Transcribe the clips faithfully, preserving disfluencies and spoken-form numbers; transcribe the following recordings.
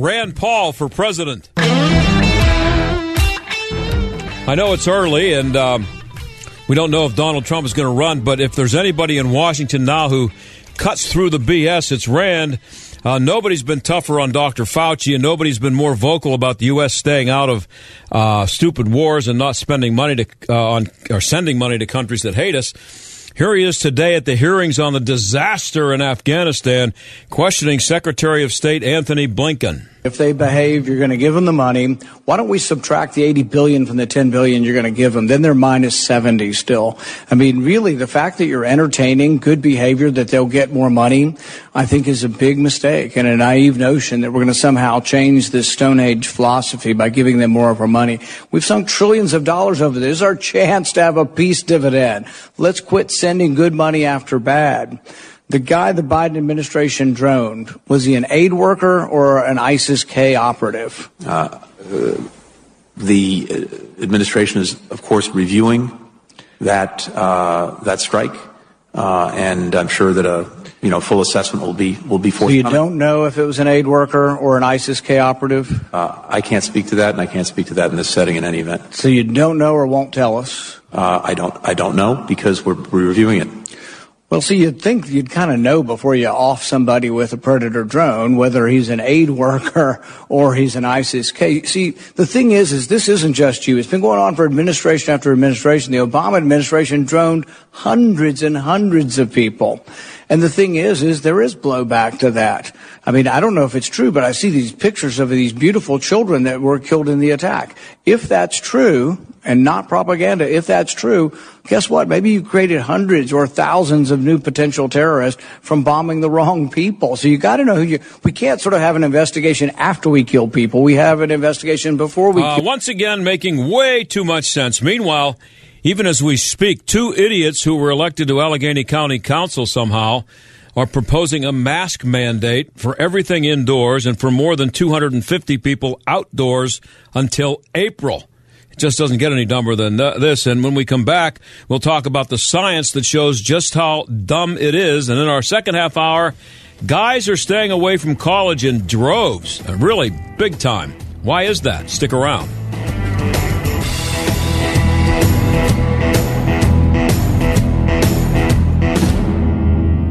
Rand Paul for president. I know it's early, and um, we don't know if Donald Trump is going to run, but if there's anybody in Washington now who cuts through the B S, it's Rand. Uh, nobody's been tougher on Doctor Fauci, and nobody's been more vocal about the U S staying out of uh, stupid wars and not spending money to uh, on or sending money to countries that hate us. Here he is today at the hearings on the disaster in Afghanistan, questioning Secretary of State Anthony Blinken. If they behave, you're going to give them the money. Why don't we subtract the eighty billion dollars from the ten billion dollars you're going to give them? Then they're minus seventy still. I mean, really, the fact that you're entertaining good behavior, that they'll get more money, I think is a big mistake and a naive notion that we're going to somehow change this Stone Age philosophy by giving them more of our money. We've sunk trillions of dollars over this. This is our chance to have a peace dividend. Let's quit sending good money after bad. The guy the Biden administration droned, was he an aid worker or an ISIS-K operative? Uh, uh, the administration is, of course, reviewing that uh, that strike, uh, and I'm sure that a you know full assessment will be will be forthcoming. So you don't know if it was an aid worker or an ISIS-K operative? Uh, I can't speak to that, and I can't speak to that in this setting in any event. So you don't know or won't tell us? Uh, I don't. I don't know because we're, we're reviewing it. Well, see, you'd think you'd kind of know before you off somebody with a Predator drone whether he's an aid worker or he's an ISIS-K. See, the thing is, is this isn't just you. It's been going on for administration after administration. The Obama administration droned hundreds and hundreds of people. And the thing is, is there is blowback to that. I mean, I don't know if it's true, but I see these pictures of these beautiful children that were killed in the attack. If that's true, and not propaganda, if that's true, guess what? Maybe you created hundreds or thousands of new potential terrorists from bombing the wrong people. So you got to know who you – we can't sort of have an investigation after we kill people. We have an investigation before we uh, kill – Once again, making way too much sense. Meanwhile, even as we speak, two idiots who were elected to Allegheny County Council somehow are proposing a mask mandate for everything indoors and for more than two hundred fifty people outdoors until April. It just doesn't get any dumber than this. And when we come back, we'll talk about the science that shows just how dumb it is. And in our second half hour, guys are staying away from college in droves, really big time. Why is that? Stick around.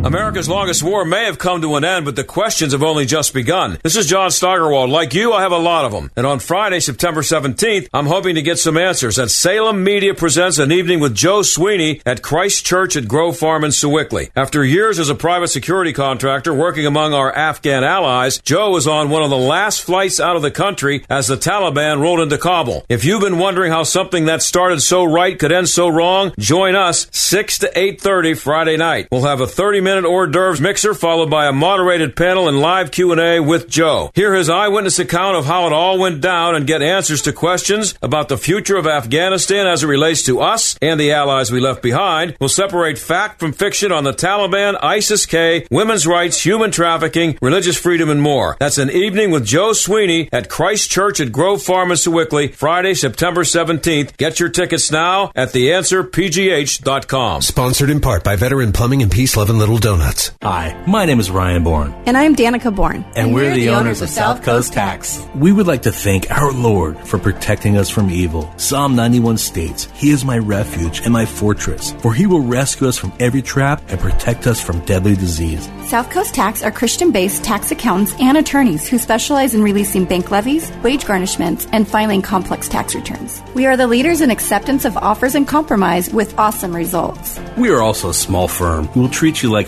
America's longest war may have come to an end, but the questions have only just begun. This is John Steigerwald. Like you, I have a lot of them. And on Friday, September seventeenth, I'm hoping to get some answers at Salem Media Presents an Evening with Joe Sweeney at Christ Church at Grove Farm in Sewickley. After years as a private security contractor working among our Afghan allies, Joe was on one of the last flights out of the country as the Taliban rolled into Kabul. If you've been wondering how something that started so right could end so wrong, join us six to eight thirty Friday night. We'll have a thirty-minute hors d'oeuvres mixer followed by a moderated panel and live Q and A with Joe. Hear his eyewitness account of how it all went down and get answers to questions about the future of Afghanistan as it relates to us and the allies we left behind. We'll separate fact from fiction on the Taliban, ISIS-K, women's rights, human trafficking, religious freedom, and more. That's an evening with Joe Sweeney at Christ Church at Grove Farm in Sewickley, Friday, September seventeenth. Get your tickets now at the answer p g h dot com. Sponsored in part by Veteran Plumbing and Peace Loving Little Donuts. Hi, my name is Ryan Bourne. And I'm Danica Bourne. And, and we're, we're the, the owners, owners of South Coast Tax. We would like to thank our Lord for protecting us from evil. Psalm ninety-one states, He is my refuge and my fortress, for He will rescue us from every trap and protect us from deadly disease. South Coast Tax are Christian-based tax accountants and attorneys who specialize in releasing bank levies, wage garnishments, and filing complex tax returns. We are the leaders in acceptance of offers and compromise with awesome results. We are also a small firm who will treat you like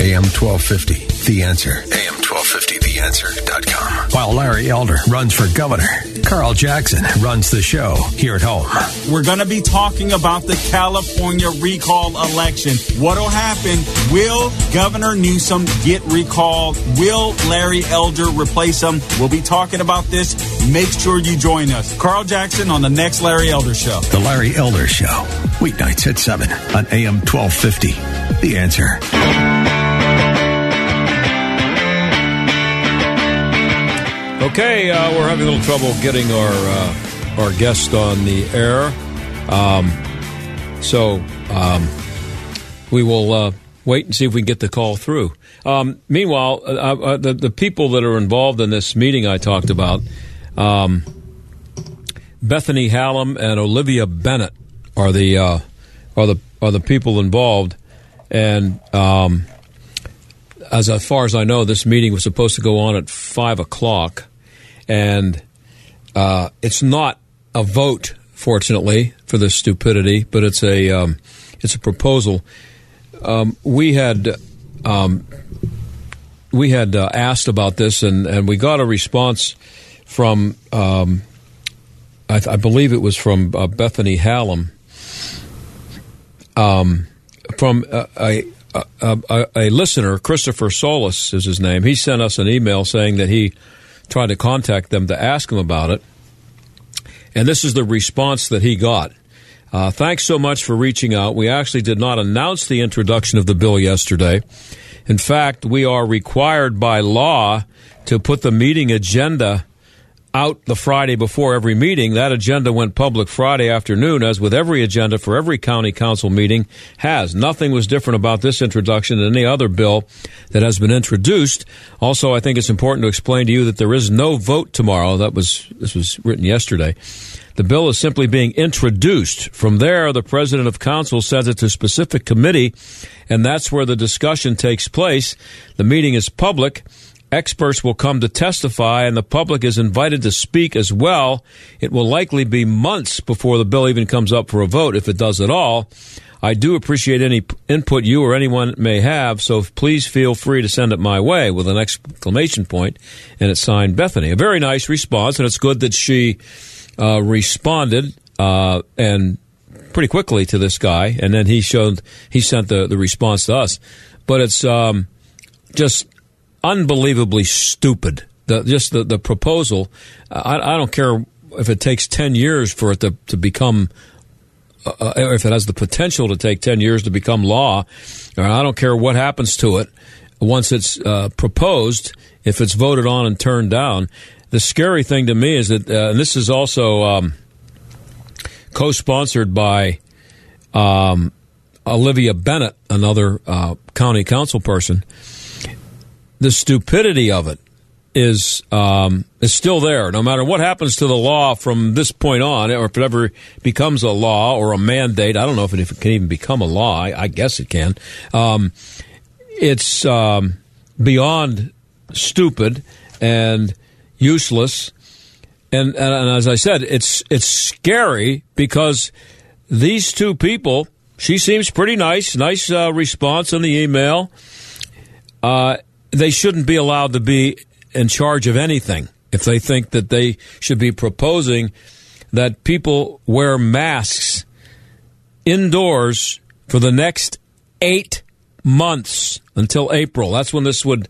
A M twelve fifty, The Answer. A M twelve fifty, the answer dot com. While Larry Elder runs for governor, Carl Jackson runs the show here at home. We're going to be talking about the California recall election. What will happen? Will Governor Newsom get recalled? Will Larry Elder replace him? We'll be talking about this. Make sure you join us. Carl Jackson on the next Larry Elder Show. The Larry Elder Show, weeknights at seven on A M twelve fifty, The Answer. Okay, uh, we're having a little trouble getting our uh, our guest on the air, um, so um, we will uh, wait and see if we can get the call through. Um, meanwhile, uh, uh, the, the people that are involved in this meeting I talked about, um, Bethany Hallam and Olivia Bennett are the uh, are the are the people involved, and. Um, As far as I know, this meeting was supposed to go on at five o'clock, and uh, it's not a vote, fortunately, for this stupidity, but it's a um, it's a proposal. Um, we had um, we had uh, asked about this, and, and we got a response from um, I, I believe it was from uh, Bethany Hallam, um, from uh, a, a, a, a listener, Christopher Solis is his name. He sent us an email saying that he tried to contact them to ask them about it. And this is the response that he got. Uh, thanks so much for reaching out. We actually did not announce the introduction of the bill yesterday. In fact, we are required by law to put the meeting agenda out the Friday before every meeting. That agenda went public Friday afternoon, as with every agenda for every county council meeting has. Nothing was different about this introduction than any other bill that has been introduced. Also, I think it's important to explain to you that there is no vote tomorrow. That was, this was written yesterday. The bill is simply being introduced. From there, the president of council sends it to a specific committee, and that's where the discussion takes place. The meeting is public. Experts will come to testify, and the public is invited to speak as well. It will likely be months before the bill even comes up for a vote, if it does at all. I do appreciate any input you or anyone may have, so please feel free to send it my way, with an exclamation point, and it's signed Bethany. A very nice response, and it's good that she uh, responded uh, and pretty quickly to this guy, and then he showed he sent the, the response to us. But it's um, just... unbelievably stupid. The, just the, the proposal. I, I don't care if it takes ten years for it to, to become, uh, if it has the potential to take ten years to become law. I don't care what happens to it once it's uh, proposed, if it's voted on and turned down. The scary thing to me is that, uh, and this is also um, co-sponsored by um, Olivia Bennett, another uh, county council person. The stupidity of it is um, is still there. No matter what happens to the law from this point on, or if it ever becomes a law or a mandate, I don't know if it, if it can even become a law. I, I guess it can. Um, it's um, beyond stupid and useless. And, and, and as I said, it's it's scary because these two people, she seems pretty nice, nice uh, response in the email, uh they shouldn't be allowed to be in charge of anything if they think that they should be proposing that people wear masks indoors for the next eight months until April. That's when this would.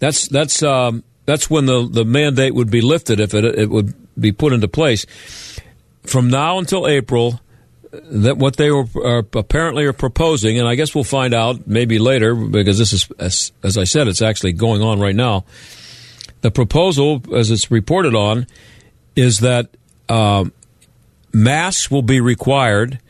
That's that's um, that's when the, the mandate would be lifted if it it would be put into place. From now until April, that what they were uh, apparently are proposing, and I guess we'll find out maybe later, because this is, as, as I said, it's actually going on right now. The proposal, as it's reported on, is that uh, masks will be required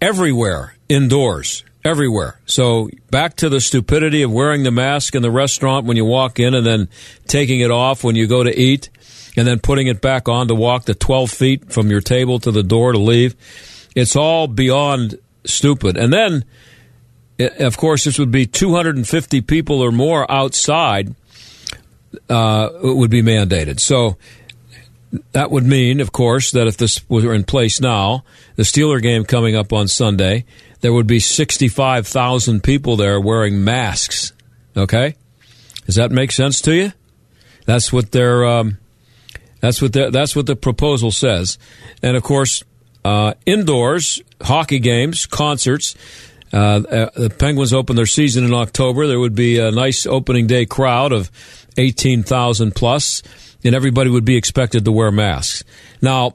everywhere, indoors, everywhere. So back to the stupidity of wearing the mask in the restaurant when you walk in and then taking it off when you go to eat and then putting it back on to walk the twelve feet from your table to the door to leave. It's all beyond stupid. And then, of course, this would be two hundred fifty people or more outside uh, would be mandated. So that would mean, of course, that if this were in place now, the Steeler game coming up on Sunday, there would be sixty-five thousand people there wearing masks. Okay? Does that make sense to you? That's what their um, that's what their, that's what the proposal says. And, of course, Uh, indoors, hockey games, concerts. Uh, the Penguins open their season in October. There would be a nice opening day crowd of eighteen thousand plus, and everybody would be expected to wear masks. Now,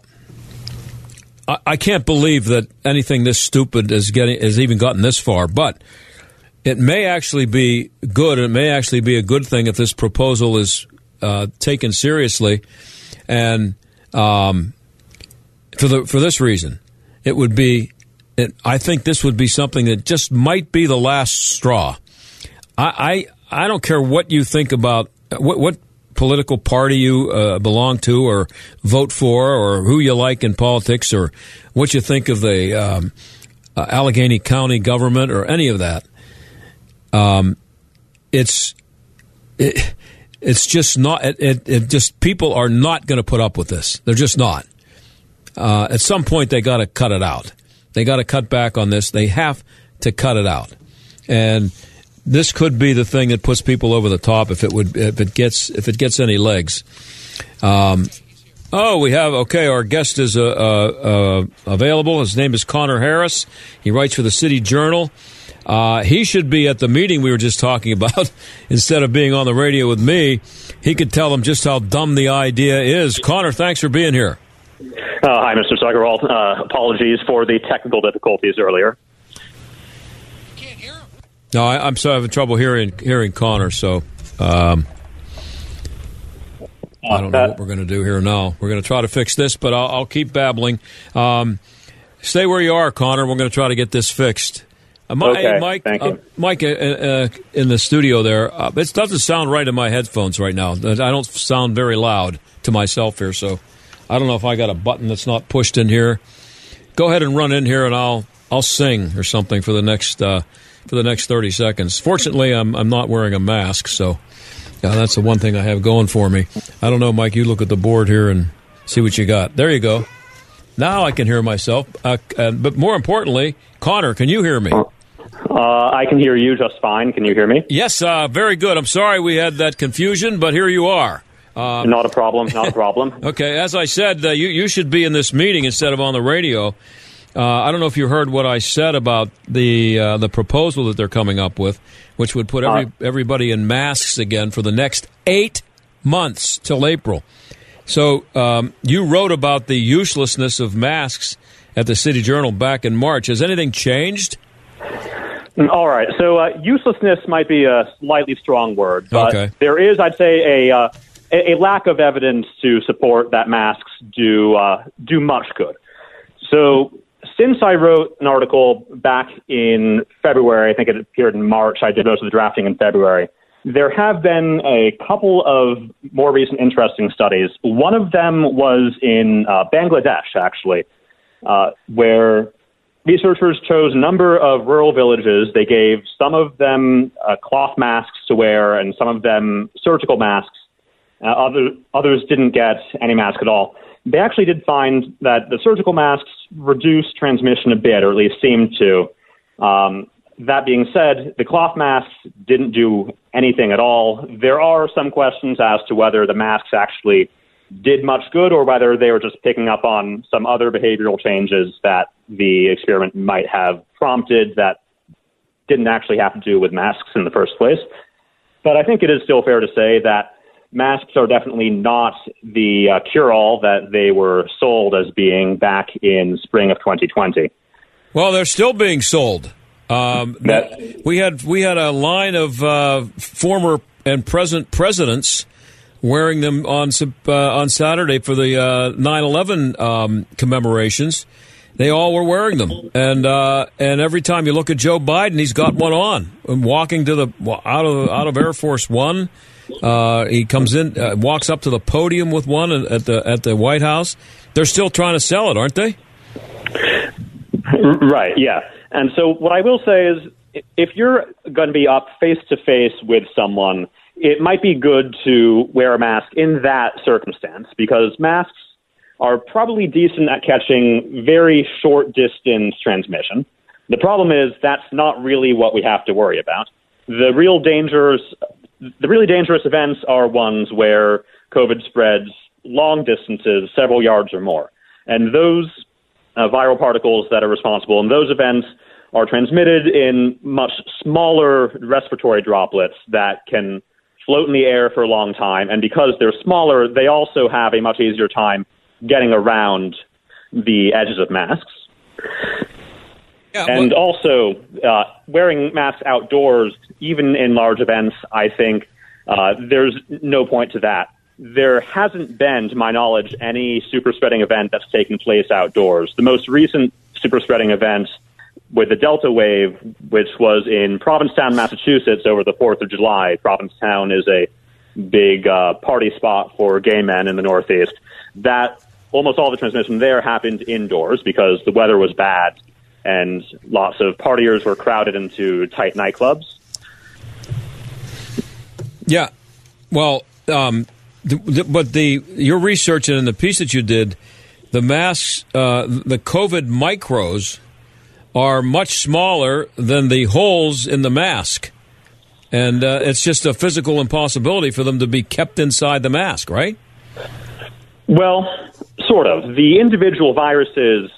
I, I can't believe that anything this stupid is getting has even gotten this far, but it may actually be good, and it may actually be a good thing if this proposal is uh, taken seriously and um For the for this reason, it would be. It, I think this would be something that just might be the last straw. I I, I don't care what you think about what, what political party you uh, belong to or vote for or who you like in politics or what you think of the um, uh, Allegheny County government or any of that. Um, it's it, it's just not. It, it, it just people are not going to put up with this. They're just not. Uh, at some point, they got to cut it out. They got to cut back on this. They have to cut it out. And this could be the thing that puts people over the top if it would if it gets if it gets any legs. Um, Oh, we have, okay, our guest is uh, uh, available. His name is Connor Harris. He writes for the City Journal. Uh, he should be at the meeting we were just talking about. Instead of being on the radio with me, he could tell them just how dumb the idea is. Connor, thanks for being here. Uh, hi, Mister Zuckerwald. Uh, apologies for the technical difficulties earlier. You can't hear him. No, I, I'm sorry, having trouble hearing, hearing Connor, so... Um, I don't know what we're going to do here now. We're going to try to fix this, but I'll, I'll keep babbling. Um, stay where you are, Connor. We're going to try to get this fixed. Uh, my, okay, hey, Mike, thank uh, you. Mike uh, uh, in the studio there, uh, it doesn't sound right in my headphones right now. I don't sound very loud to myself here, so I don't know if I got a button that's not pushed in here. Go ahead and run in here, and I'll I'll sing or something for the next uh, for the next thirty seconds. Fortunately, I'm I'm not wearing a mask, so. Yeah, that's the one thing I have going for me. I don't know, Mike, you look at the board here and see what you got. There you go. Now I can hear myself. Uh, uh, but more importantly, Connor, can you hear me? Uh, I can hear you just fine. Can you hear me? Yes, uh, very good. I'm sorry we had that confusion, but here you are. Uh, not a problem, not a problem. Okay, as I said, uh, you, you should be in this meeting instead of on the radio. Uh, I don't know if you heard what I said about the uh, the proposal that they're coming up with, which would put every, everybody in masks again for the next eight months till April. So um, you wrote about the uselessness of masks at the City Journal back in March. Has anything changed? All right. So uh, uselessness might be a slightly strong word, but okay. There is, I'd say, a uh, a lack of evidence to support that masks do uh, do much good. So. Since I wrote an article back in February, I think it appeared in March, I did most of the drafting in February, there have been a couple of more recent interesting studies. One of them was in uh, Bangladesh, actually, uh, where researchers chose a number of rural villages. They gave some of them uh, cloth masks to wear and some of them surgical masks. Uh, other, others didn't get any mask at all. They actually did find that the surgical masks reduced transmission a bit, or at least seemed to. Um, that being said, the cloth masks didn't do anything at all. There are some questions as to whether the masks actually did much good or whether they were just picking up on some other behavioral changes that the experiment might have prompted that didn't actually have to do with masks in the first place. But I think it is still fair to say that masks are definitely not the uh, cure-all that they were sold as being back in spring of twenty twenty. Well, they're still being sold. Um, that, we had we had a line of uh, former and present presidents wearing them on uh, on Saturday for the uh, nine eleven um, commemorations. They all were wearing them, and uh, and every time you look at Joe Biden, he's got one on. And walking to the out of out of Air Force One. Uh, he comes in, uh, walks up to the podium with one at the at the White House. They're still trying to sell it, aren't they? Right, yeah. And so what I will say is if you're going to be up face-to-face with someone, it might be good to wear a mask in that circumstance because masks are probably decent at catching very short-distance transmission. The problem is that's not really what we have to worry about. The real dangers... The really dangerous events are ones where COVID spreads long distances, several yards or more. And those uh, viral particles that are responsible in those events are transmitted in much smaller respiratory droplets that can float in the air for a long time. And because they're smaller, they also have a much easier time getting around the edges of masks. Yeah, and well, also, uh, wearing masks outdoors, even in large events, I think uh, there's no point to that. There hasn't been, to my knowledge, any super spreading event that's taken place outdoors. The most recent super spreading event with the Delta wave, which was in Provincetown, Massachusetts, over the fourth of July. Provincetown is a big uh, party spot for gay men in the Northeast. That almost all the transmission there happened indoors because the weather was bad. And lots of partiers were crowded into tight nightclubs. Yeah, well, um, th- th- but the your research and in the piece that you did, the masks, uh, the COVID micros, are much smaller than the holes in the mask, and uh, it's just a physical impossibility for them to be kept inside the mask, right? Well, sort of. The individual viruses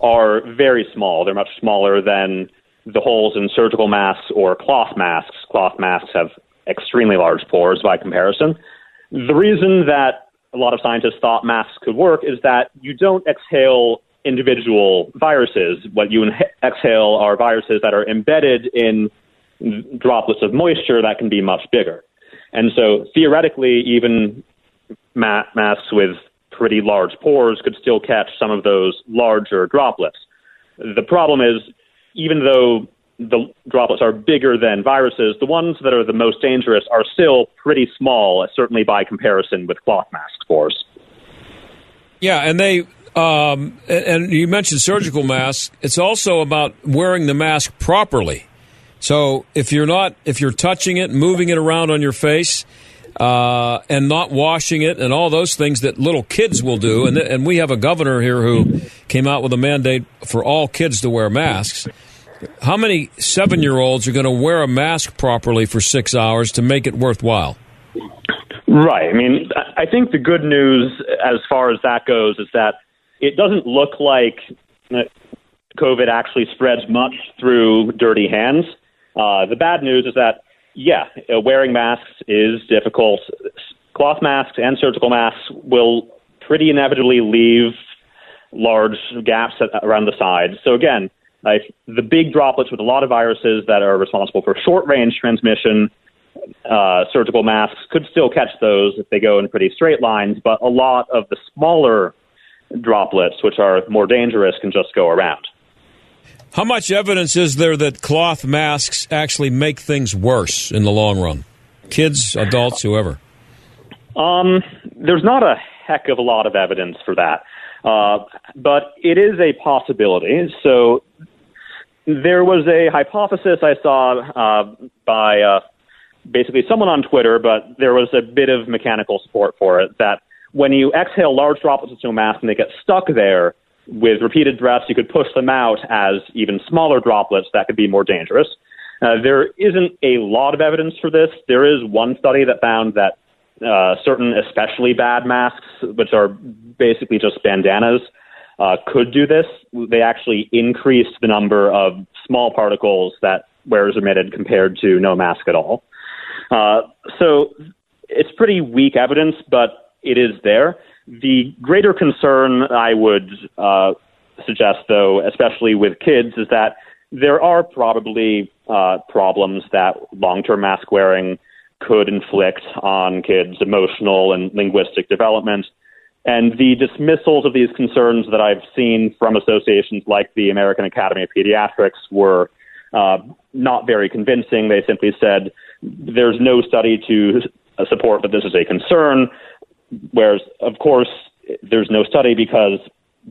are very small. They're much smaller than the holes in surgical masks or cloth masks. Cloth masks have extremely large pores by comparison. The reason that a lot of scientists thought masks could work is that you don't exhale individual viruses. What you inha- exhale are viruses that are embedded in droplets of moisture that can be much bigger. And so theoretically, even ma- masks with pretty large pores could still catch some of those larger droplets. The problem is, even though the droplets are bigger than viruses, the ones that are the most dangerous are still pretty small, certainly by comparison with cloth mask spores. Yeah, and they um, and you mentioned surgical masks. It's also about wearing the mask properly. So if you're not, if you're touching it, moving it around on your face, uh, and not washing it, and all those things that little kids will do, and th- and we have a governor here who came out with a mandate for all kids to wear masks. How many seven-year-olds are going to wear a mask properly for six hours to make it worthwhile? Right. I mean, I think the good news as far as that goes is that it doesn't look like COVID actually spreads much through dirty hands. Uh, the bad news is that, yeah, wearing masks is difficult. Cloth masks and surgical masks will pretty inevitably leave large gaps around the sides. So again, like the big droplets with a lot of viruses that are responsible for short-range transmission, uh, surgical masks could still catch those if they go in pretty straight lines, but a lot of the smaller droplets, which are more dangerous, can just go around. How much evidence is there that cloth masks actually make things worse in the long run? Kids, adults, whoever. Um, there's not a heck of a lot of evidence for that, uh, but it is a possibility. So there was a hypothesis I saw uh, by uh, basically someone on Twitter, but there was a bit of mechanical support for it, that when you exhale large droplets into a mask and they get stuck there, with repeated breaths, you could push them out as even smaller droplets that could be more dangerous. Uh, there isn't a lot of evidence for this. There is one study that found that uh, certain especially bad masks, which are basically just bandanas, Uh, could do this. They actually increased the number of small particles that wearers emitted compared to no mask at all. Uh, so it's pretty weak evidence, but it is there. The greater concern I would uh, suggest, though, especially with kids, is that there are probably uh, problems that long-term mask wearing could inflict on kids' emotional and linguistic development. And the dismissals of these concerns that I've seen from associations like the American Academy of Pediatrics were uh, not very convincing. They simply said there's no study to support that this is a concern, whereas, of course, there's no study because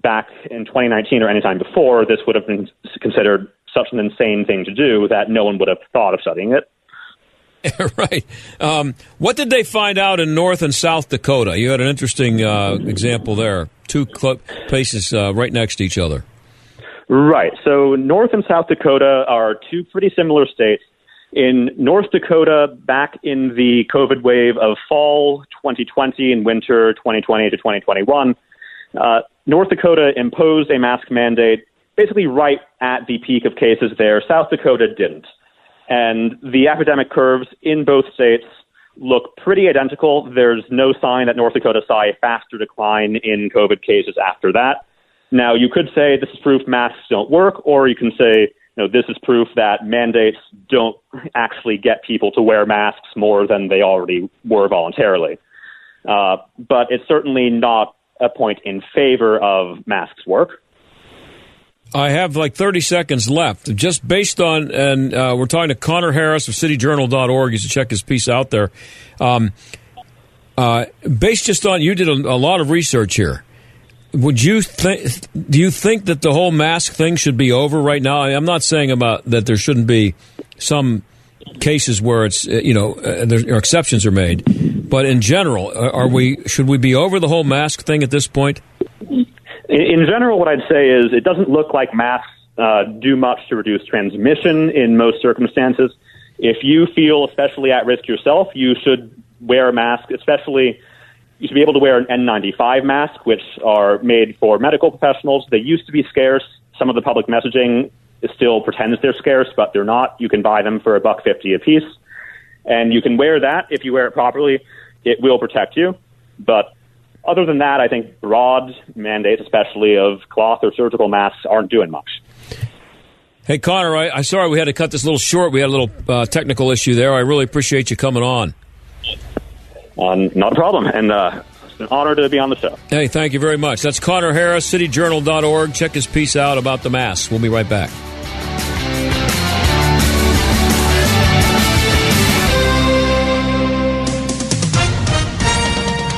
back in twenty nineteen or any time before, this would have been considered such an insane thing to do that no one would have thought of studying it. Right. Um, what did they find out in North and South Dakota? You had an interesting uh, example there. Two cl- places uh, right next to each other. Right. So North and South Dakota are two pretty similar states. In North Dakota, back in the COVID wave of fall twenty twenty and winter twenty twenty to twenty twenty-one, uh, North Dakota imposed a mask mandate basically right at the peak of cases there. South Dakota didn't. And the epidemic curves in both states look pretty identical. There's no sign that North Dakota saw a faster decline in COVID cases after that. Now, you could say this is proof masks don't work, or you can say, you know, this is proof that mandates don't actually get people to wear masks more than they already were voluntarily. Uh, but it's certainly not a point in favor of masks work. I have like thirty seconds left. Just based on, and uh, we're talking to Connor Harris of city journal dot org. You should check his piece out there. Um, uh, based just on, you did a, a lot of research here. Would you think, do you think that the whole mask thing should be over right now? I'm not saying about that there shouldn't be some cases where it's, you know, uh, there, exceptions are made. But in general, are we, should we be over the whole mask thing at this point? In general, what I'd say is it doesn't look like masks uh, do much to reduce transmission in most circumstances. If you feel especially at risk yourself, you should wear a mask, especially You should be able to wear an N ninety-five mask, which are made for medical professionals. They used to be scarce. Some of the public messaging still pretends they're scarce, but they're not. You can buy them for a buck fifty a piece. And you can wear that. If you wear it properly, it will protect you. But other than that, I think broad mandates, especially of cloth or surgical masks, aren't doing much. Hey, Connor, I, I'm sorry we had to cut this a little short. We had a little uh, technical issue there. I really appreciate you coming on. Um, not a problem. And uh, it's an honor to be on the show. Hey, thank you very much. That's Connor Harris, city journal dot org. Check his piece out about the masks. We'll be right back.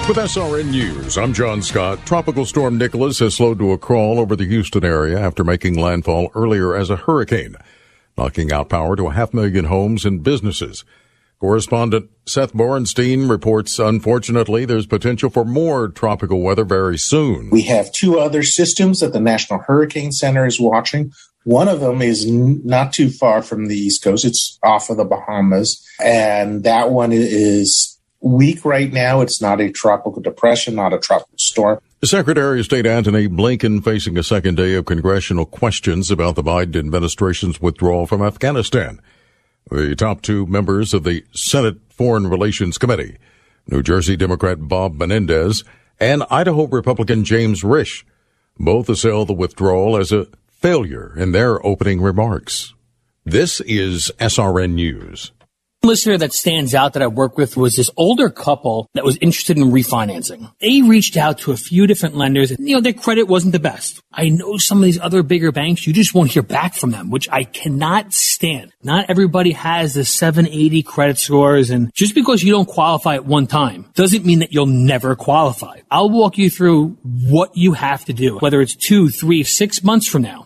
With S R N News, I'm John Scott. Tropical Storm Nicholas has slowed to a crawl over the Houston area after making landfall earlier as a hurricane, knocking out power to a half million homes and businesses. Correspondent Seth Borenstein reports, unfortunately, there's potential for more tropical weather very soon. We have two other systems that the National Hurricane Center is watching. One of them is not too far from the East Coast. It's off of the Bahamas, and that one is weak right now. It's not a tropical depression, not a tropical storm. Secretary of State Anthony Blinken facing a second day of congressional questions about the Biden administration's withdrawal from Afghanistan. The top two members of the Senate Foreign Relations Committee, New Jersey Democrat Bob Menendez and Idaho Republican James Risch, both assail the withdrawal as a failure in their opening remarks. This is S R N News. Listener that stands out that I worked with was this older couple that was interested in refinancing. They reached out to a few different lenders, and you know, their credit wasn't the best. I know some of these other bigger banks, you just won't hear back from them, which I cannot stand. Not everybody has the seven eighty credit scores, and just because you don't qualify at one time doesn't mean that you'll never qualify. I'll walk you through what you have to do, whether it's two, three, six months from now.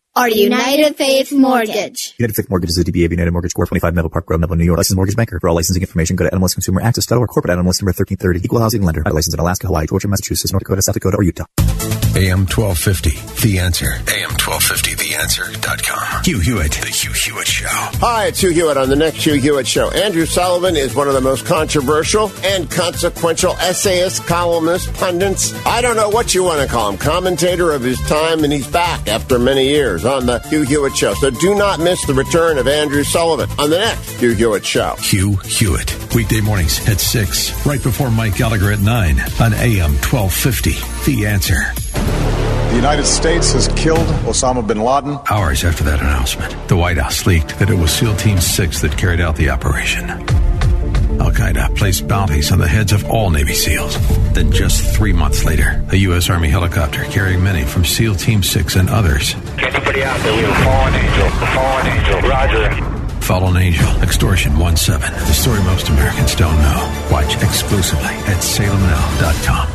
are United Faith Mortgage. United Faith Mortgage is a D B A of United Mortgage Corp, twenty-five Melville Park Grove, Melville, New York. Licensed mortgage banker. For all licensing information, go to animalist consumer access dot org. Corporate animalist number thirteen thirty. Equal housing lender. Licensed in Alaska, Hawaii, Georgia, Massachusetts, North Dakota, South Dakota, or Utah. A M twelve fifty, The Answer. A M twelve fifty, the answer dot com. Hugh Hewitt. The Hugh Hewitt Show. Hi, it's Hugh Hewitt on the next Hugh Hewitt Show. Andrew Sullivan is one of the most controversial and consequential essayists, columnists, pundits. I don't know what you want to call him. Commentator of his time, and he's back after many years on the Hugh Hewitt Show. So do not miss the return of Andrew Sullivan on the next Hugh Hewitt Show. Hugh Hewitt. Weekday mornings at six, right before Mike Gallagher at nine on A M twelve fifty, The Answer. The United States has killed Osama bin Laden. Hours after that announcement, the White House leaked that it was SEAL Team six that carried out the operation. Al-Qaeda placed bounties on the heads of all Navy SEALs. Then just three months later, a U S. Army helicopter carrying many from SEAL Team six and others. Anybody out there? We have a fallen angel. A fallen angel. Roger. Fallen Angel, Extortion one seven. The story most Americans don't know. Watch exclusively at salem now dot com.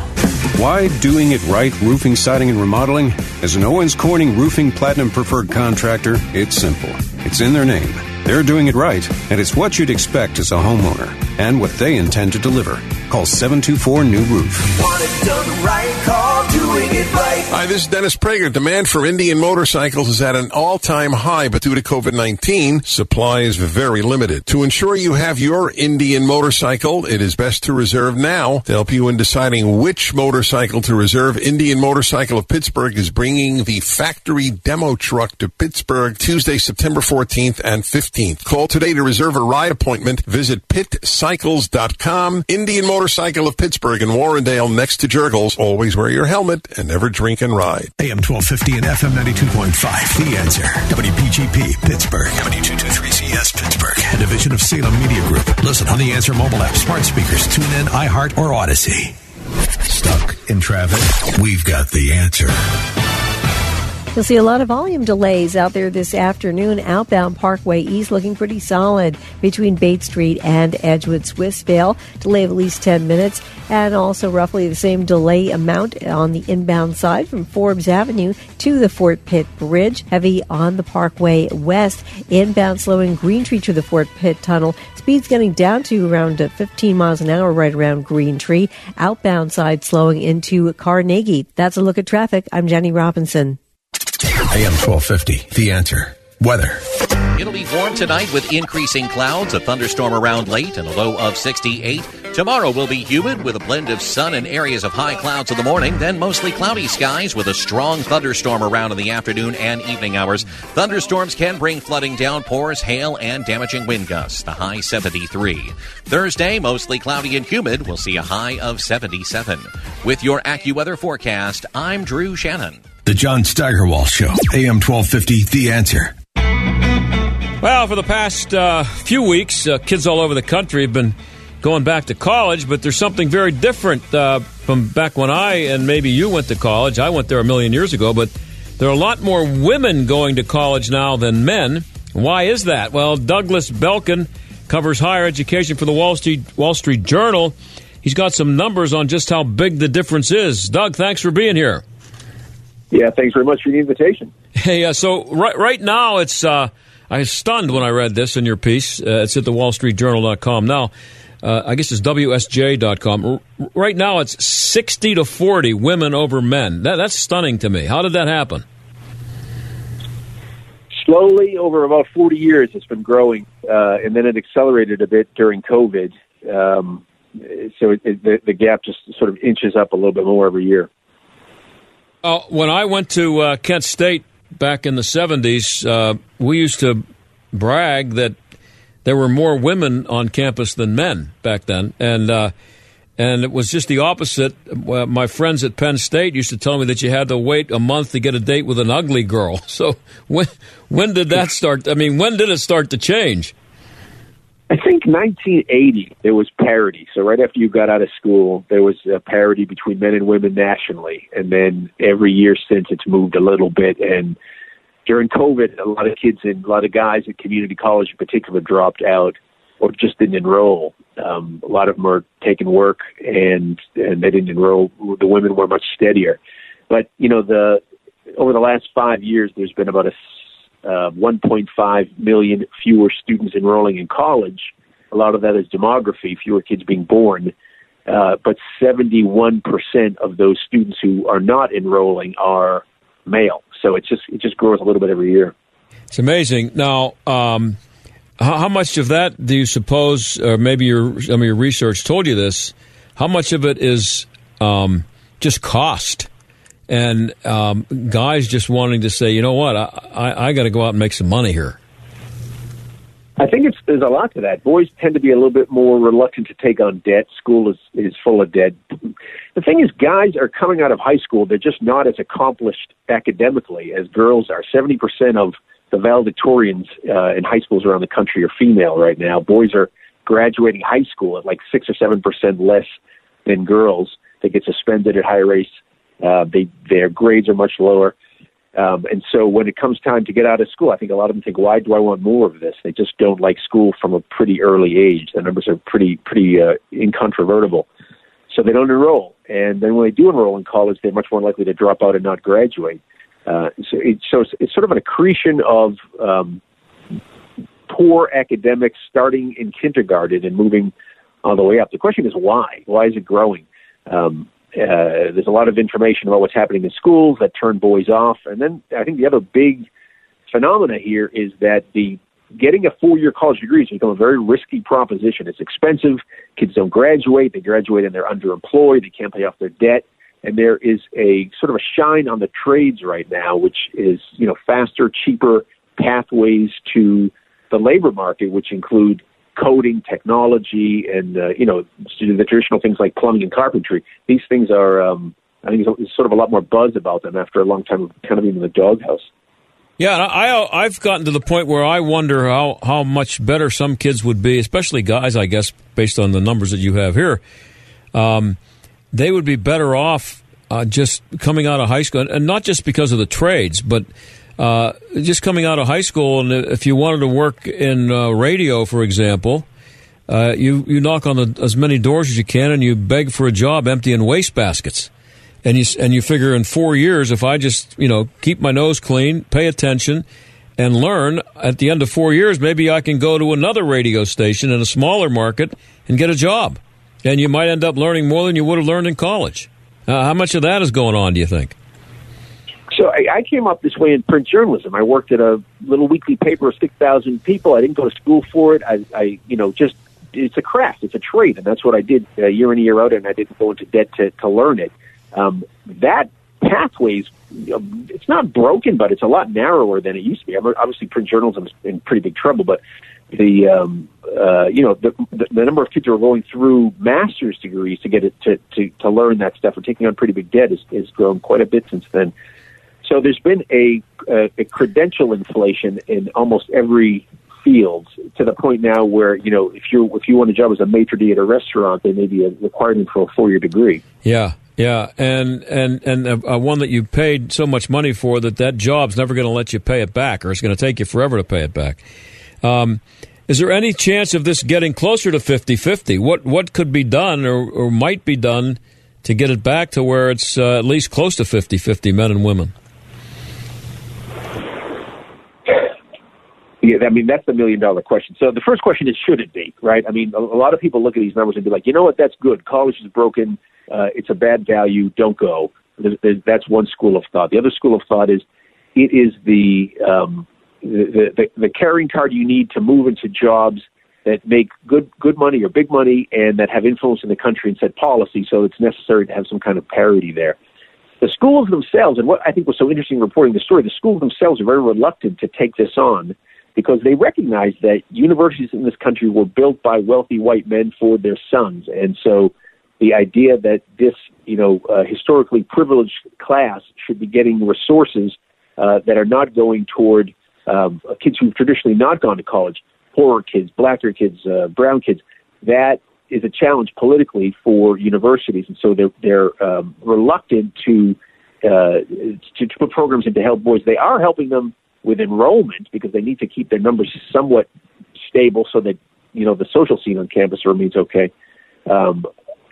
Why doing it right roofing, siding, and remodeling? As an Owens Corning Roofing Platinum Preferred Contractor, it's simple. It's in their name. They're doing it right, and it's what you'd expect as a homeowner and what they intend to deliver. Call seven two four new roof. Want it done right? Call Doing It Right. Hi, this is Dennis Prager. Demand for Indian motorcycles is at an all-time high, but due to covid nineteen, supply is very limited. To ensure you have your Indian motorcycle, it is best to reserve now. To help you in deciding which motorcycle to reserve, Indian Motorcycle of Pittsburgh is bringing the factory demo truck to Pittsburgh Tuesday, September fourteenth and fifteenth. Call today to reserve a ride appointment. Visit pitt cycles dot com. Indian Motorcycle of Pittsburgh in Warrendale, next to Jurgles. Always wear your helmet and never drink and ride. A M twelve fifty and F M ninety-two point five. The Answer. W P G P Pittsburgh. W two two three C S Pittsburgh. A division of Salem Media Group. Listen on the Answer mobile app, smart speakers, TuneIn, iHeart, or Odyssey. Stuck in traffic? We've got the answer. You'll see a lot of volume delays out there this afternoon. Outbound Parkway East looking pretty solid between Bates Street and Edgewood-Swissvale. Delay of at least ten minutes, and also roughly the same delay amount on the inbound side from Forbes Avenue to the Fort Pitt Bridge. Heavy on the Parkway West. Inbound slowing Green Tree to the Fort Pitt Tunnel. Speeds getting down to around fifteen miles an hour right around Green Tree. Outbound side slowing into Carnegie. That's a look at traffic. I'm Jenny Robinson. A M twelve fifty, The Answer. Weather. It'll be warm tonight with increasing clouds, a thunderstorm around late, and a low of sixty-eight. Tomorrow will be humid with a blend of sun and areas of high clouds in the morning, then mostly cloudy skies with a strong thunderstorm around in the afternoon and evening hours. Thunderstorms can bring flooding, downpours, hail, and damaging wind gusts. The high seventy-three. Thursday, mostly cloudy and humid. We'll see a high of seventy-seven. With your AccuWeather forecast, I'm Drew Shannon. The John Steigerwall Show, A M twelve fifty, The Answer. Well, for the past uh, few weeks, uh, kids all over the country have been going back to college, but there's something very different uh, from back when I and maybe you went to college. I went there a million years ago, but there are a lot more women going to college now than men. Why is that? Well, Douglas Belkin covers higher education for the Wall Street, Wall Street Journal. He's got some numbers on just how big the difference is. Doug, thanks for being here. Yeah, thanks very much for the invitation. Hey, uh, so right, right now it's... Uh, I was stunned when I read this in your piece. Uh, it's at the Wall Street Journal dot com. Now, uh, I guess it's W S J dot com. R- right now, it's sixty to forty women over men. That, that's stunning to me. How did that happen? Slowly, over about forty years, it's been growing, uh, and then it accelerated a bit during COVID. Um, so it, it, the, the gap just sort of inches up a little bit more every year. Uh, when I went to uh, Kent State, back in the seventies, uh, we used to brag that there were more women on campus than men back then. And uh, and it was just the opposite. Uh, my friends at Penn State used to tell me that you had to wait a month to get a date with an ugly girl. So when when did that start? I mean, when did it start to change? I think nineteen eighty, there was parity. So right after you got out of school, there was a parity between men and women nationally. And then every year since, it's moved a little bit. And during COVID, a lot of kids and a lot of guys at community college in particular dropped out or just didn't enroll. Um, a lot of them are taking work and, and they didn't enroll. The women were much steadier. But, you know, the over the last five years, there's been about a Uh, one point five million fewer students enrolling in college. A lot of that is demography, fewer kids being born. Uh, but seventy-one percent of those students who are not enrolling are male. So it just it just grows a little bit every year. It's amazing. Now, um, how, how much of that do you suppose, or maybe your some of your research told you this, how much of it is um, just cost? And um, guys just wanting to say, you know what, I, I, I got to go out and make some money here. I think it's, there's a lot to that. Boys tend to be a little bit more reluctant to take on debt. School is, is full of debt. The thing is, guys are coming out of high school. They're just not as accomplished academically as girls are. seventy percent of the valedictorians uh, in high schools around the country are female right now. Boys are graduating high school at like six or seven percent less than girls. They get suspended at higher rates. Uh, they, their grades are much lower. Um, and so when it comes time to get out of school, I think a lot of them think, why do I want more of this? They just don't like school from a pretty early age. The numbers are pretty, pretty uh, incontrovertible. So they don't enroll. And then when they do enroll in college, they're much more likely to drop out and not graduate. Uh, so, it, so it's, it's sort of an accretion of um, poor academics starting in kindergarten and moving all the way up. The question is why? Why is it growing? Um Uh, there's a lot of information about what's happening in schools that turn boys off. And then I think the other big phenomena here is that the getting a four-year college degree has become a very risky proposition. It's expensive. Kids don't graduate. They graduate and they're underemployed. They can't pay off their debt. And there is a sort of a shine on the trades right now, which is, you know, faster, cheaper pathways to the labor market, which include coding, technology, and, uh, you know, the traditional things like plumbing and carpentry. These things are, um, I think there's sort of a lot more buzz about them after a long time of kind of being in the doghouse. Yeah, I, I've gotten to the point where I wonder how, how much better some kids would be, especially guys, I guess, based on the numbers that you have here. Um, they would be better off uh, just coming out of high school, and not just because of the trades, but uh, just coming out of high school, and if you wanted to work in uh, radio, for example, uh, you, you knock on the, as many doors as you can, and you beg for a job emptying wastebaskets. And you and you figure in four years, if I just, you know, keep my nose clean, pay attention, and learn, at the end of four years, maybe I can go to another radio station in a smaller market and get a job. And you might end up learning more than you would have learned in college. Uh, how much of that is going on, do you think? So I, I came up this way in print journalism. I worked at a little weekly paper of six thousand people. I didn't go to school for it. I, I you know, just, it's a craft. It's a trade. And that's what I did uh, year in, year out, and I didn't go into debt to, to learn it. Um, that pathway's, it's not broken, but it's a lot narrower than it used to be. I mean, obviously, print journalism's in pretty big trouble, but the um, uh, you know the, the, the number of kids who are going through master's degrees to get it to, to, to learn that stuff and taking on pretty big debt is, is grown quite a bit since then. So there's been a, a, a credential inflation in almost every field to the point now where, you know, if you if you want a job as a maitre d' at a restaurant, there may be a requirement for a four year degree. Yeah. Yeah, and and and a, a one that you paid so much money for that that job's never going to let you pay it back, or it's going to take you forever to pay it back. Um, is there any chance of this getting closer to fifty-fifty? What what could be done or, or might be done to get it back to where it's uh, at least close to fifty-fifty men and women? Yeah, I mean, that's the million-dollar question. So the first question is, should it be, right? I mean, a, a lot of people look at these numbers and be like, you know what, that's good. College is broken. Uh, it's a bad value. Don't go. That's one school of thought. The other school of thought is it is the um, the, the, the carrying card you need to move into jobs that make good good money or big money and that have influence in the country and set policy. So it's necessary to have some kind of parity there. The schools themselves, and what I think was so interesting reporting the story, the schools themselves are very reluctant to take this on because they recognize that universities in this country were built by wealthy white men for their sons, and so. The idea that this, you know, uh, historically privileged class should be getting resources uh, that are not going toward um, kids who've traditionally not gone to college, poorer kids, blacker kids, uh, brown kids, that is a challenge politically for universities. And so they're, they're um, reluctant to, uh, to to put programs in to help boys. They are helping them with enrollment because they need to keep their numbers somewhat stable so that, you know, the social scene on campus remains okay. Um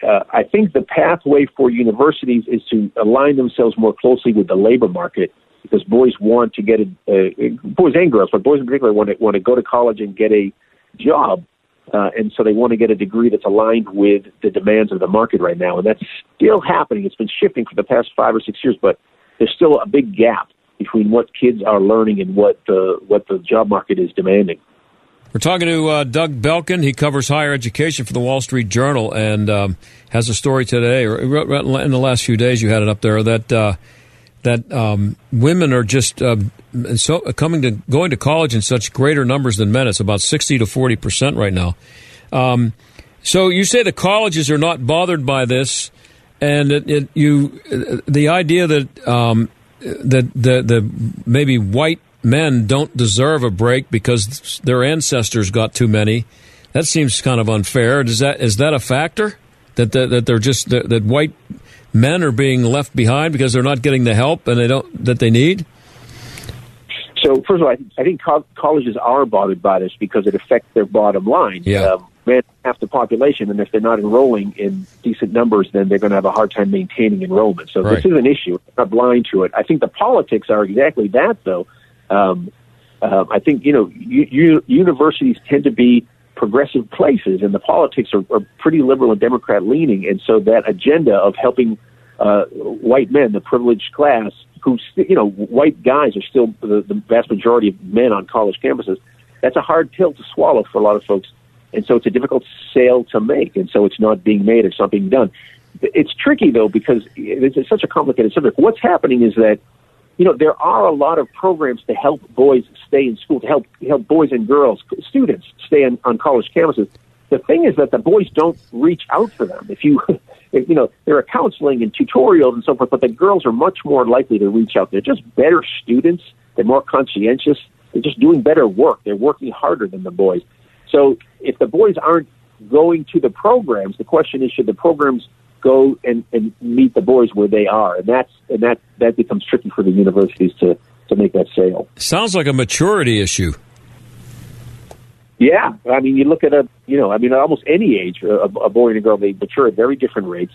Uh, I think the pathway for universities is to align themselves more closely with the labor market because boys want to get a, uh, boys and girls, but boys in particular want to, want to go to college and get a job. Uh, and so they want to get a degree that's aligned with the demands of the market right now. And that's still happening. It's been shifting for the past five or six years, but there's still a big gap between what kids are learning and what the, what the job market is demanding. We're talking to uh, Doug Belkin. He covers higher education for the Wall Street Journal and um, has a story today, or in the last few days you had it up there, that uh, that um, women are just uh, so coming to going to college in such greater numbers than men. It's about sixty to forty percent right now. Um, so you say the colleges are not bothered by this, and it, it, you the idea that um, that the the maybe white men don't deserve a break because their ancestors got too many. That seems kind of unfair. Is that is that a factor that that, that they're just that, that white men are being left behind because they're not getting the help and they don't that they need? So first of all, I, I think co- colleges are bothered by this because it affects their bottom line. Yeah, um, men half the population, and if they're not enrolling in decent numbers, then they're going to have a hard time maintaining enrollment. So right. This is an issue. I'm not blind to it. I think the politics are exactly that, though. Um, uh, I think, you know, u- u- universities tend to be progressive places, and the politics are, are pretty liberal and Democrat-leaning, and so that agenda of helping uh, white men, the privileged class, who, st- you know, white guys are still the, the vast majority of men on college campuses, that's a hard pill to swallow for a lot of folks, and so it's a difficult sale to make, and so it's not being made, it's not being done. It's tricky, though, because it's such a complicated subject. What's happening is that you know, there are a lot of programs to help boys stay in school, to help help boys and girls, students, stay on, on college campuses. The thing is that the boys don't reach out for them. If you, if, you know, there are counseling and tutorials and so forth, but the girls are much more likely to reach out. They're just better students. They're more conscientious. They're just doing better work. They're working harder than the boys. So if the boys aren't going to the programs, the question is, should the programs go and, and meet the boys where they are. And that's and that, that becomes tricky for the universities to, to make that sale. Sounds like a maturity issue. Yeah. I mean, you look at a, you know, I mean, at almost any age, a, a boy and a girl, they mature at very different rates.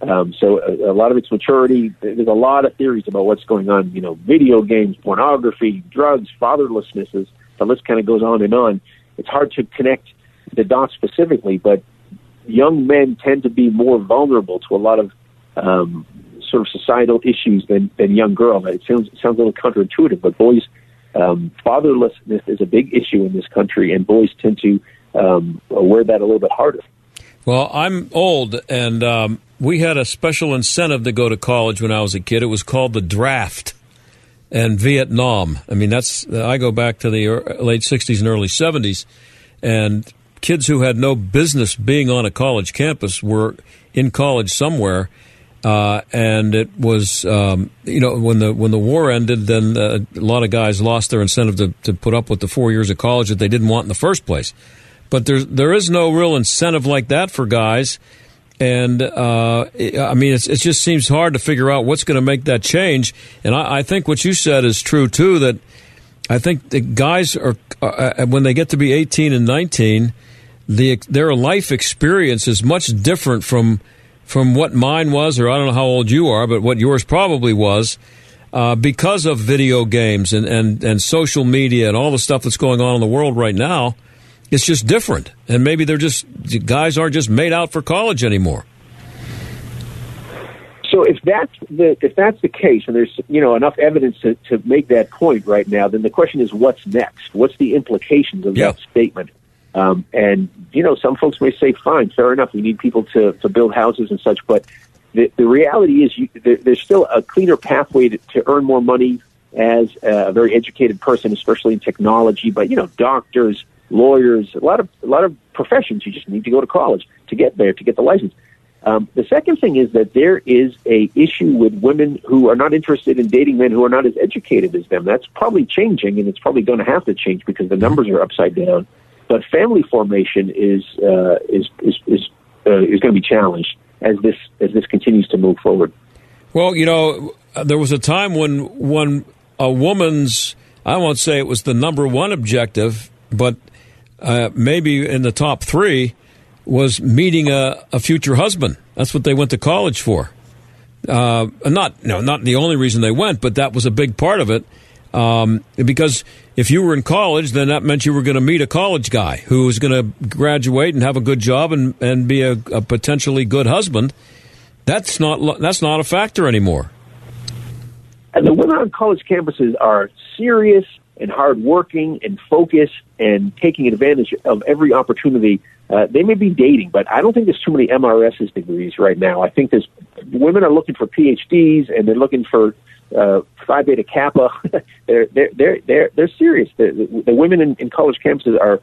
Um, so a, a lot of it's maturity. There's a lot of theories about what's going on, you know, video games, pornography, drugs, fatherlessnesses. The list kind of goes on and on. It's hard to connect the dots specifically, but young men tend to be more vulnerable to a lot of um, sort of societal issues than, than young girls. It sounds, it sounds a little counterintuitive, but boys, um, fatherlessness is a big issue in this country, and boys tend to um, wear that a little bit harder. Well, I'm old, and um, we had a special incentive to go to college when I was a kid. It was called the draft. And Vietnam. I mean, that's, I go back to the late sixties and early seventies, and kids who had no business being on a college campus were in college somewhere. Uh, and it was, um, you know, when the when the war ended, then uh, a lot of guys lost their incentive to, to put up with the four years of college that they didn't want in the first place. But there there is no real incentive like that for guys. And, uh, I mean, it's, it just seems hard to figure out what's going to make that change. And I, I think what you said is true, too, that I think the guys are, uh, when they get to be eighteen and nineteen, the, their life experience is much different from from what mine was, or I don't know how old you are, but what yours probably was, uh, because of video games and, and, and social media and all the stuff that's going on in the world right now. It's just different, and maybe they're just guys aren't just made out for college anymore. So if that's the if that's the case, and there's you know enough evidence to, to make that point right now, then the question is what's next? What's the implications of yeah. that statement? Um, and you know, some folks may say, "Fine, fair enough. We need people to, to build houses and such," but the, the reality is you, there, there's still a cleaner pathway to, to earn more money as a very educated person, especially in technology. But you know, doctors, lawyers, a lot of a lot of professions, you just need to go to college to get there, to get the license. Um, the second thing is that there is a issue with women who are not interested in dating men who are not as educated as them. That's probably changing, and it's probably going to have to change because the numbers are upside down. But family formation is uh, is is is, uh, is going to be challenged as this as this continues to move forward. Well, you know, there was a time when when a woman's, I won't say it was the number one objective, but Uh, maybe in the top three was meeting a, a future husband. That's what they went to college for. Uh, not no, not the only reason they went, but that was a big part of it. Um, because if you were in college, then that meant you were going to meet a college guy who was going to graduate and have a good job and, and be a, a potentially good husband. That's not that's not a factor anymore. And the women on college campuses are serious and hardworking and focused and taking advantage of every opportunity. Uh, they may be dating, but I don't think there's too many M R S's degrees right now. I think there's women are looking for P H Ds and they're looking for uh, Phi Beta Kappa. they're, they're, they're, they're, they're serious. They're, the women in, in college campuses are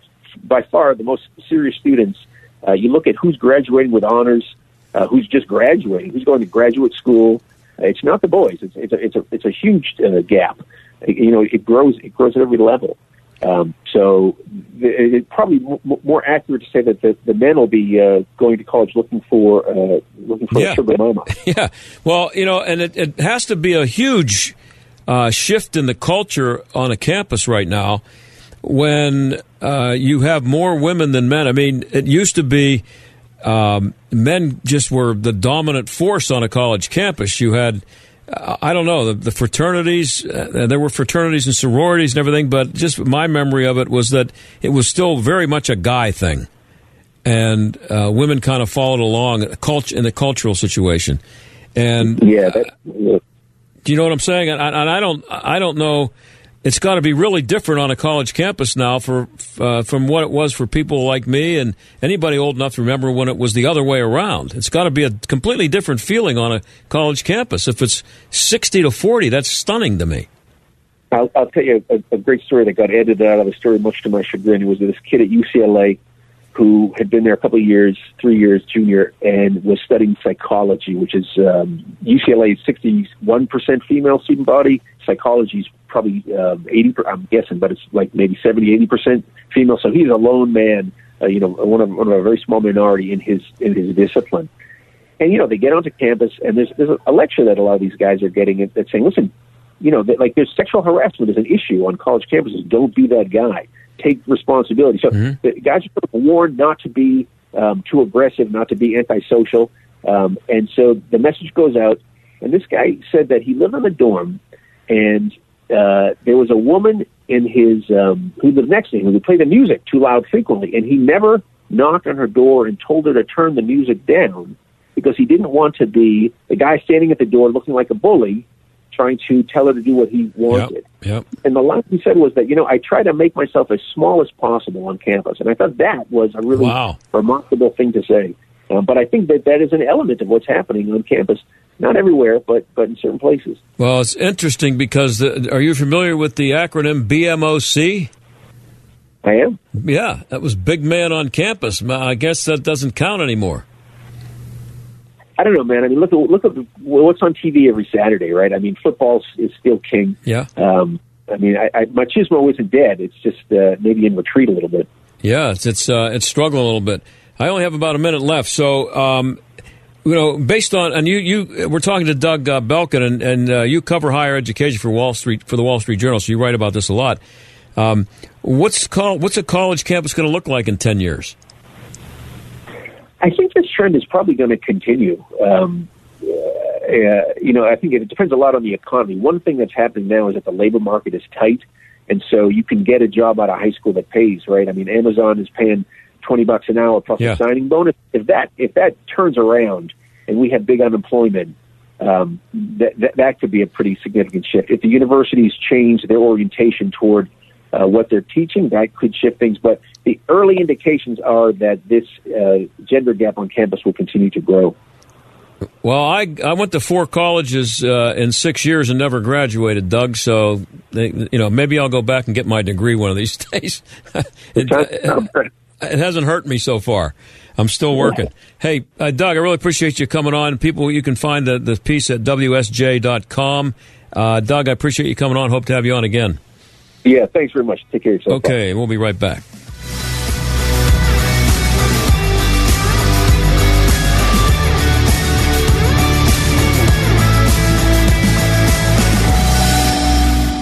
by far the most serious students. Uh, you look at who's graduating with honors, uh, who's just graduating, who's going to graduate school. It's not the boys. It's, it's, a, it's, a, it's a huge uh, gap. You know, it grows. It grows at every level. Um, so it's probably m- more accurate to say that the, the men will be uh, going to college looking for uh, looking for yeah. a sugar mama. Yeah. Well, you know, and it, it has to be a huge uh, shift in the culture on a campus right now when uh, you have more women than men. I mean, it used to be um, men just were the dominant force on a college campus. You had. I don't know, the, the fraternities, uh, there were fraternities and sororities and everything, but just my memory of it was that it was still very much a guy thing. And uh, women kind of followed along in the cultural situation. And yeah, that, yeah. Uh, do you know what I'm saying? And I, and I don't I don't know. It's got to be really different on a college campus now for uh, from what it was for people like me and anybody old enough to remember when it was the other way around. It's got to be a completely different feeling on a college campus. If it's sixty to forty, that's stunning to me. I'll, I'll tell you a, a great story that got edited out of the story, much to my chagrin. It was this kid at U C L A who had been there a couple of years, three years, junior, and was studying psychology, which is um, U C L A's sixty-one percent female student body. Psychology's probably um, eighty, I'm guessing, but it's like maybe seventy, eighty percent female. So he's a lone man, uh, you know, one of, one of a very small minority in his in his discipline. And, you know, they get onto campus, and there's, there's a lecture that a lot of these guys are getting that's saying, listen, you know, that, like, there's sexual harassment is an issue on college campuses. Don't be that guy. Take responsibility. So mm-hmm. the guys are sort of warned not to be um, too aggressive, not to be antisocial. Um, and so the message goes out. And this guy said that he lived in a dorm, and uh, there was a woman in his um, who lived next to him who played the music too loud frequently, and he never knocked on her door and told her to turn the music down because he didn't want to be the guy standing at the door looking like a bully, trying to tell her to do what he wanted. Yep, yep. And the line he said was that, you know, I try to make myself as small as possible on campus, and I thought that was a really wow. remarkable thing to say. Um, but I think that that is an element of what's happening on campus. Not everywhere, but but in certain places. Well, it's interesting because the, are you familiar with the acronym B M O C? I am. Yeah, that was big man on campus. I guess that doesn't count anymore. I don't know, man. I mean, look at look at what's on T V every Saturday, right? I mean, football is still king. Yeah. Um, I mean, I, I, machismo isn't dead. It's just uh, maybe in retreat a little bit. Yeah, it's it's uh, it's struggling a little bit. I only have about a minute left, so. Um, You know, based on and you, you we're talking to Doug uh, Belkin, and, and uh, you cover higher education for Wall Street for the Wall Street Journal, so you write about this a lot. Um, what's col- what's a college campus going to look like in ten years? I think this trend is probably going to continue. Um, uh, you know, I think it depends a lot on the economy. One thing that's happening now is that the labor market is tight, and so you can get a job out of high school that pays, right? I mean, Amazon is paying twenty bucks an hour plus yeah. a signing bonus. If that if that turns around and we have big unemployment, um, that, that that could be a pretty significant shift. If the universities change their orientation toward uh, what they're teaching, that could shift things. But the early indications are that this uh, gender gap on campus will continue to grow. Well, I I went to four colleges uh, in six years and never graduated, Doug. So, they, you know, maybe I'll go back and get my degree one of these days. it, It hasn't hurt me so far. I'm still working. Hey, uh, Doug, I really appreciate you coming on. People, you can find the, the piece at W S J dot com. Uh, Doug, I appreciate you coming on. Hope to have you on again. Yeah, thanks very much. Take care of yourself. Okay, we'll be right back.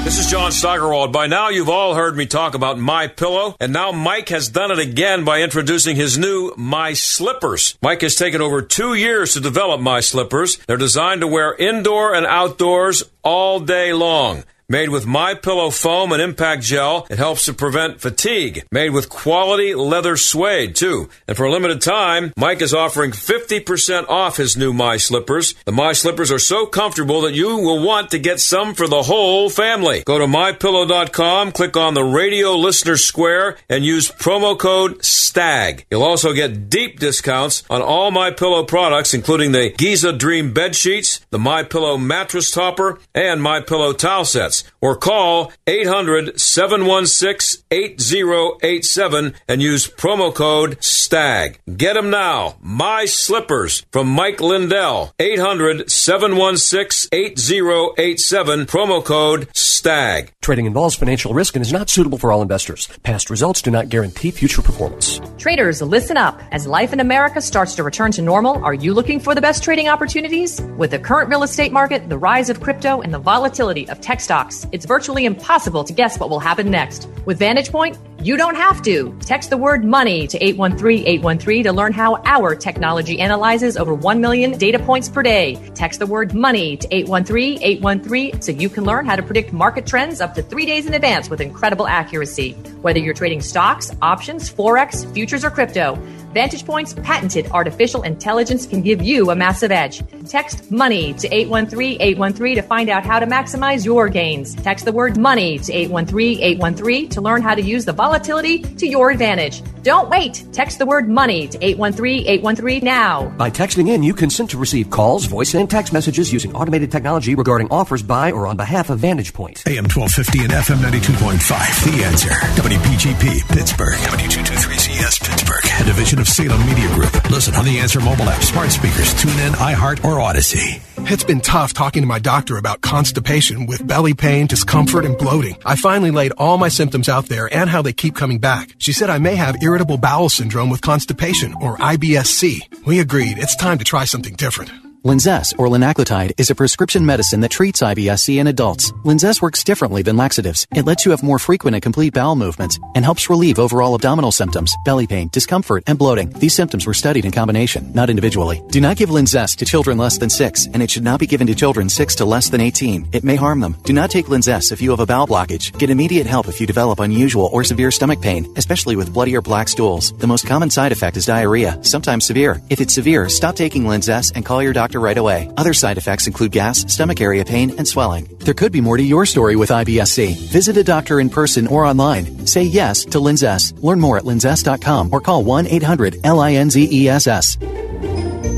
This is John Steigerwald. By now, you've all heard me talk about MyPillow, and now Mike has done it again by introducing his new My Slippers. Mike has taken over two years to develop My Slippers. They're designed to wear indoor and outdoors all day long. Made with MyPillow foam and impact gel, it helps to prevent fatigue. Made with quality leather suede, too. And for a limited time, Mike is offering fifty percent off his new My Slippers. The My Slippers are so comfortable that you will want to get some for the whole family. Go to My Pillow dot com, click on the radio listener square, and use promo code STAG. You'll also get deep discounts on all MyPillow products, including the Giza Dream bed sheets, the MyPillow mattress topper, and MyPillow towel sets. Or call eight hundred, seven one six, eight zero eight seven and use promo code STAG. Get them now. My Slippers from Mike Lindell. eight hundred, seven one six, eight zero eight seven. Promo code STAG. Trading involves financial risk and is not suitable for all investors. Past results do not guarantee future performance. Traders, listen up. As life in America starts to return to normal, are you looking for the best trading opportunities? With the current real estate market, the rise of crypto, and the volatility of tech stocks, it's virtually impossible to guess what will happen next. With VantagePoint, you don't have to. Text the word money to eight one three, eight one three to learn how our technology analyzes over one million data points per day. Text the word money to eight one three, eight one three so you can learn how to predict market trends up to three days in advance with incredible accuracy. Whether you're trading stocks, options, Forex, futures, or crypto, VantagePoint's patented artificial intelligence can give you a massive edge. Text money to eight one three, eight one three to find out how to maximize your gains. Text the word money to eight one three, eight one three to learn how to use the volatility to your advantage. Don't wait. Text the word money to eight one three, eight one three now. By texting in, you consent to receive calls, voice, and text messages using automated technology regarding offers by or on behalf of VantagePoint. A M twelve fifty and F M ninety-two point five. The Answer. W P G P, Pittsburgh. W two two three C S, Pittsburgh. A division of Salem Media Group. Listen on the Answer mobile app, smart speakers, tune in, iHeart, or Odyssey. It's been tough talking to my doctor about constipation with belly pain, discomfort, and bloating. I finally laid all my symptoms out there and how they keep coming back. She said I may have irritable bowel syndrome with constipation, or I B S C. We agreed it's time to try something different. Linzess, or linaclotide, is a prescription medicine that treats I B S C in adults. Linzess works differently than laxatives. It lets you have more frequent and complete bowel movements and helps relieve overall abdominal symptoms, belly pain, discomfort, and bloating. These symptoms were studied in combination, not individually. Do not give Linzess to children less than six, and it should not be given to children six to less than eighteen. It may harm them. Do not take Linzess if you have a bowel blockage. Get immediate help if you develop unusual or severe stomach pain, especially with bloody or black stools. The most common side effect is diarrhea, sometimes severe. If it's severe, stop taking Linzess and call your doctor right away. Other side effects include gas, stomach area pain, and swelling. There could be more to your story with I B S C. Visit a doctor in person or online. Say yes to Linzess. Learn more at linzess dot com or call one eight hundred L I N Z E S S.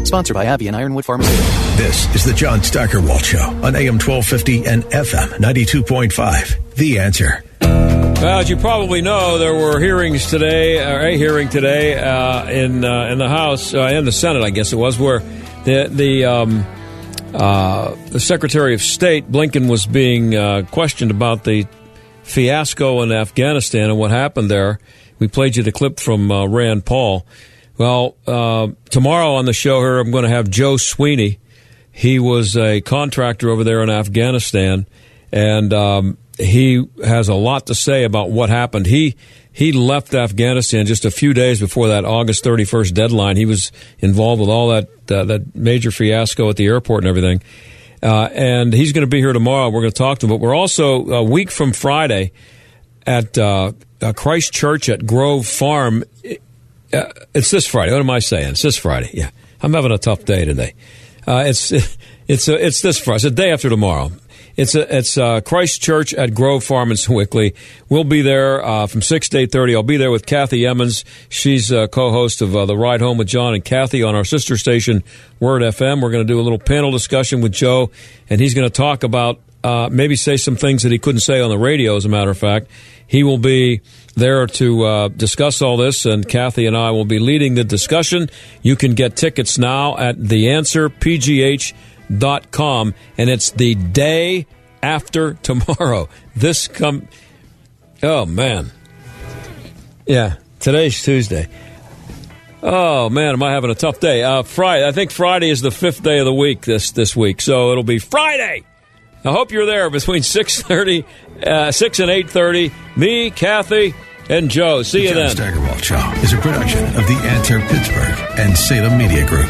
Sponsored by Abbey and Ironwood Pharmaceuticals. This is the John Steigerwald Show on A M twelve fifty and F M ninety-two point five. The Answer. Well, as you probably know, there were hearings today, or a hearing today uh, in uh, in the House uh, and the Senate, I guess it was, where The the, um, uh, the Secretary of State, Blinken, was being uh, questioned about the fiasco in Afghanistan and what happened there. We played you the clip from uh, Rand Paul. Well, uh, tomorrow on the show here, I'm going to have Joe Sweeney. He was a contractor over there in Afghanistan, and um, he has a lot to say about what happened. He He left Afghanistan just a few days before that August thirty-first deadline. He was involved with all that uh, that major fiasco at the airport and everything. Uh, and he's going to be here tomorrow. We're going to talk to him. But we're also a week from Friday at uh, uh, Christ Church at Grove Farm. Uh, it's this Friday. What am I saying? It's this Friday. Yeah, I'm having a tough day today. Uh, it's it's a, it's this Friday. It's the day after tomorrow. It's a, it's a Christ Church at Grove Farm in Sewickley. We'll be there uh, from six to eight thirty. I'll be there with Kathy Emmons. She's a co-host of uh, The Ride Home with John and Kathy on our sister station, Word F M. We're going to do a little panel discussion with Joe, and he's going to talk about, uh, maybe say some things that he couldn't say on the radio, as a matter of fact. He will be there to uh, discuss all this, and Kathy and I will be leading the discussion. You can get tickets now at The Answer P G H dot com, and it's the day after tomorrow. This come, oh man, yeah. Today's Tuesday. Oh man, am I having a tough day? Uh, Friday. I think Friday is the fifth day of the week this this week, so it'll be Friday. I hope you're there between six thirty, uh, six and eight thirty. Me, Kathy, and Joe. See you then. The John Steigerwald Show is a production of The Answer Pittsburgh and Salem Media Group.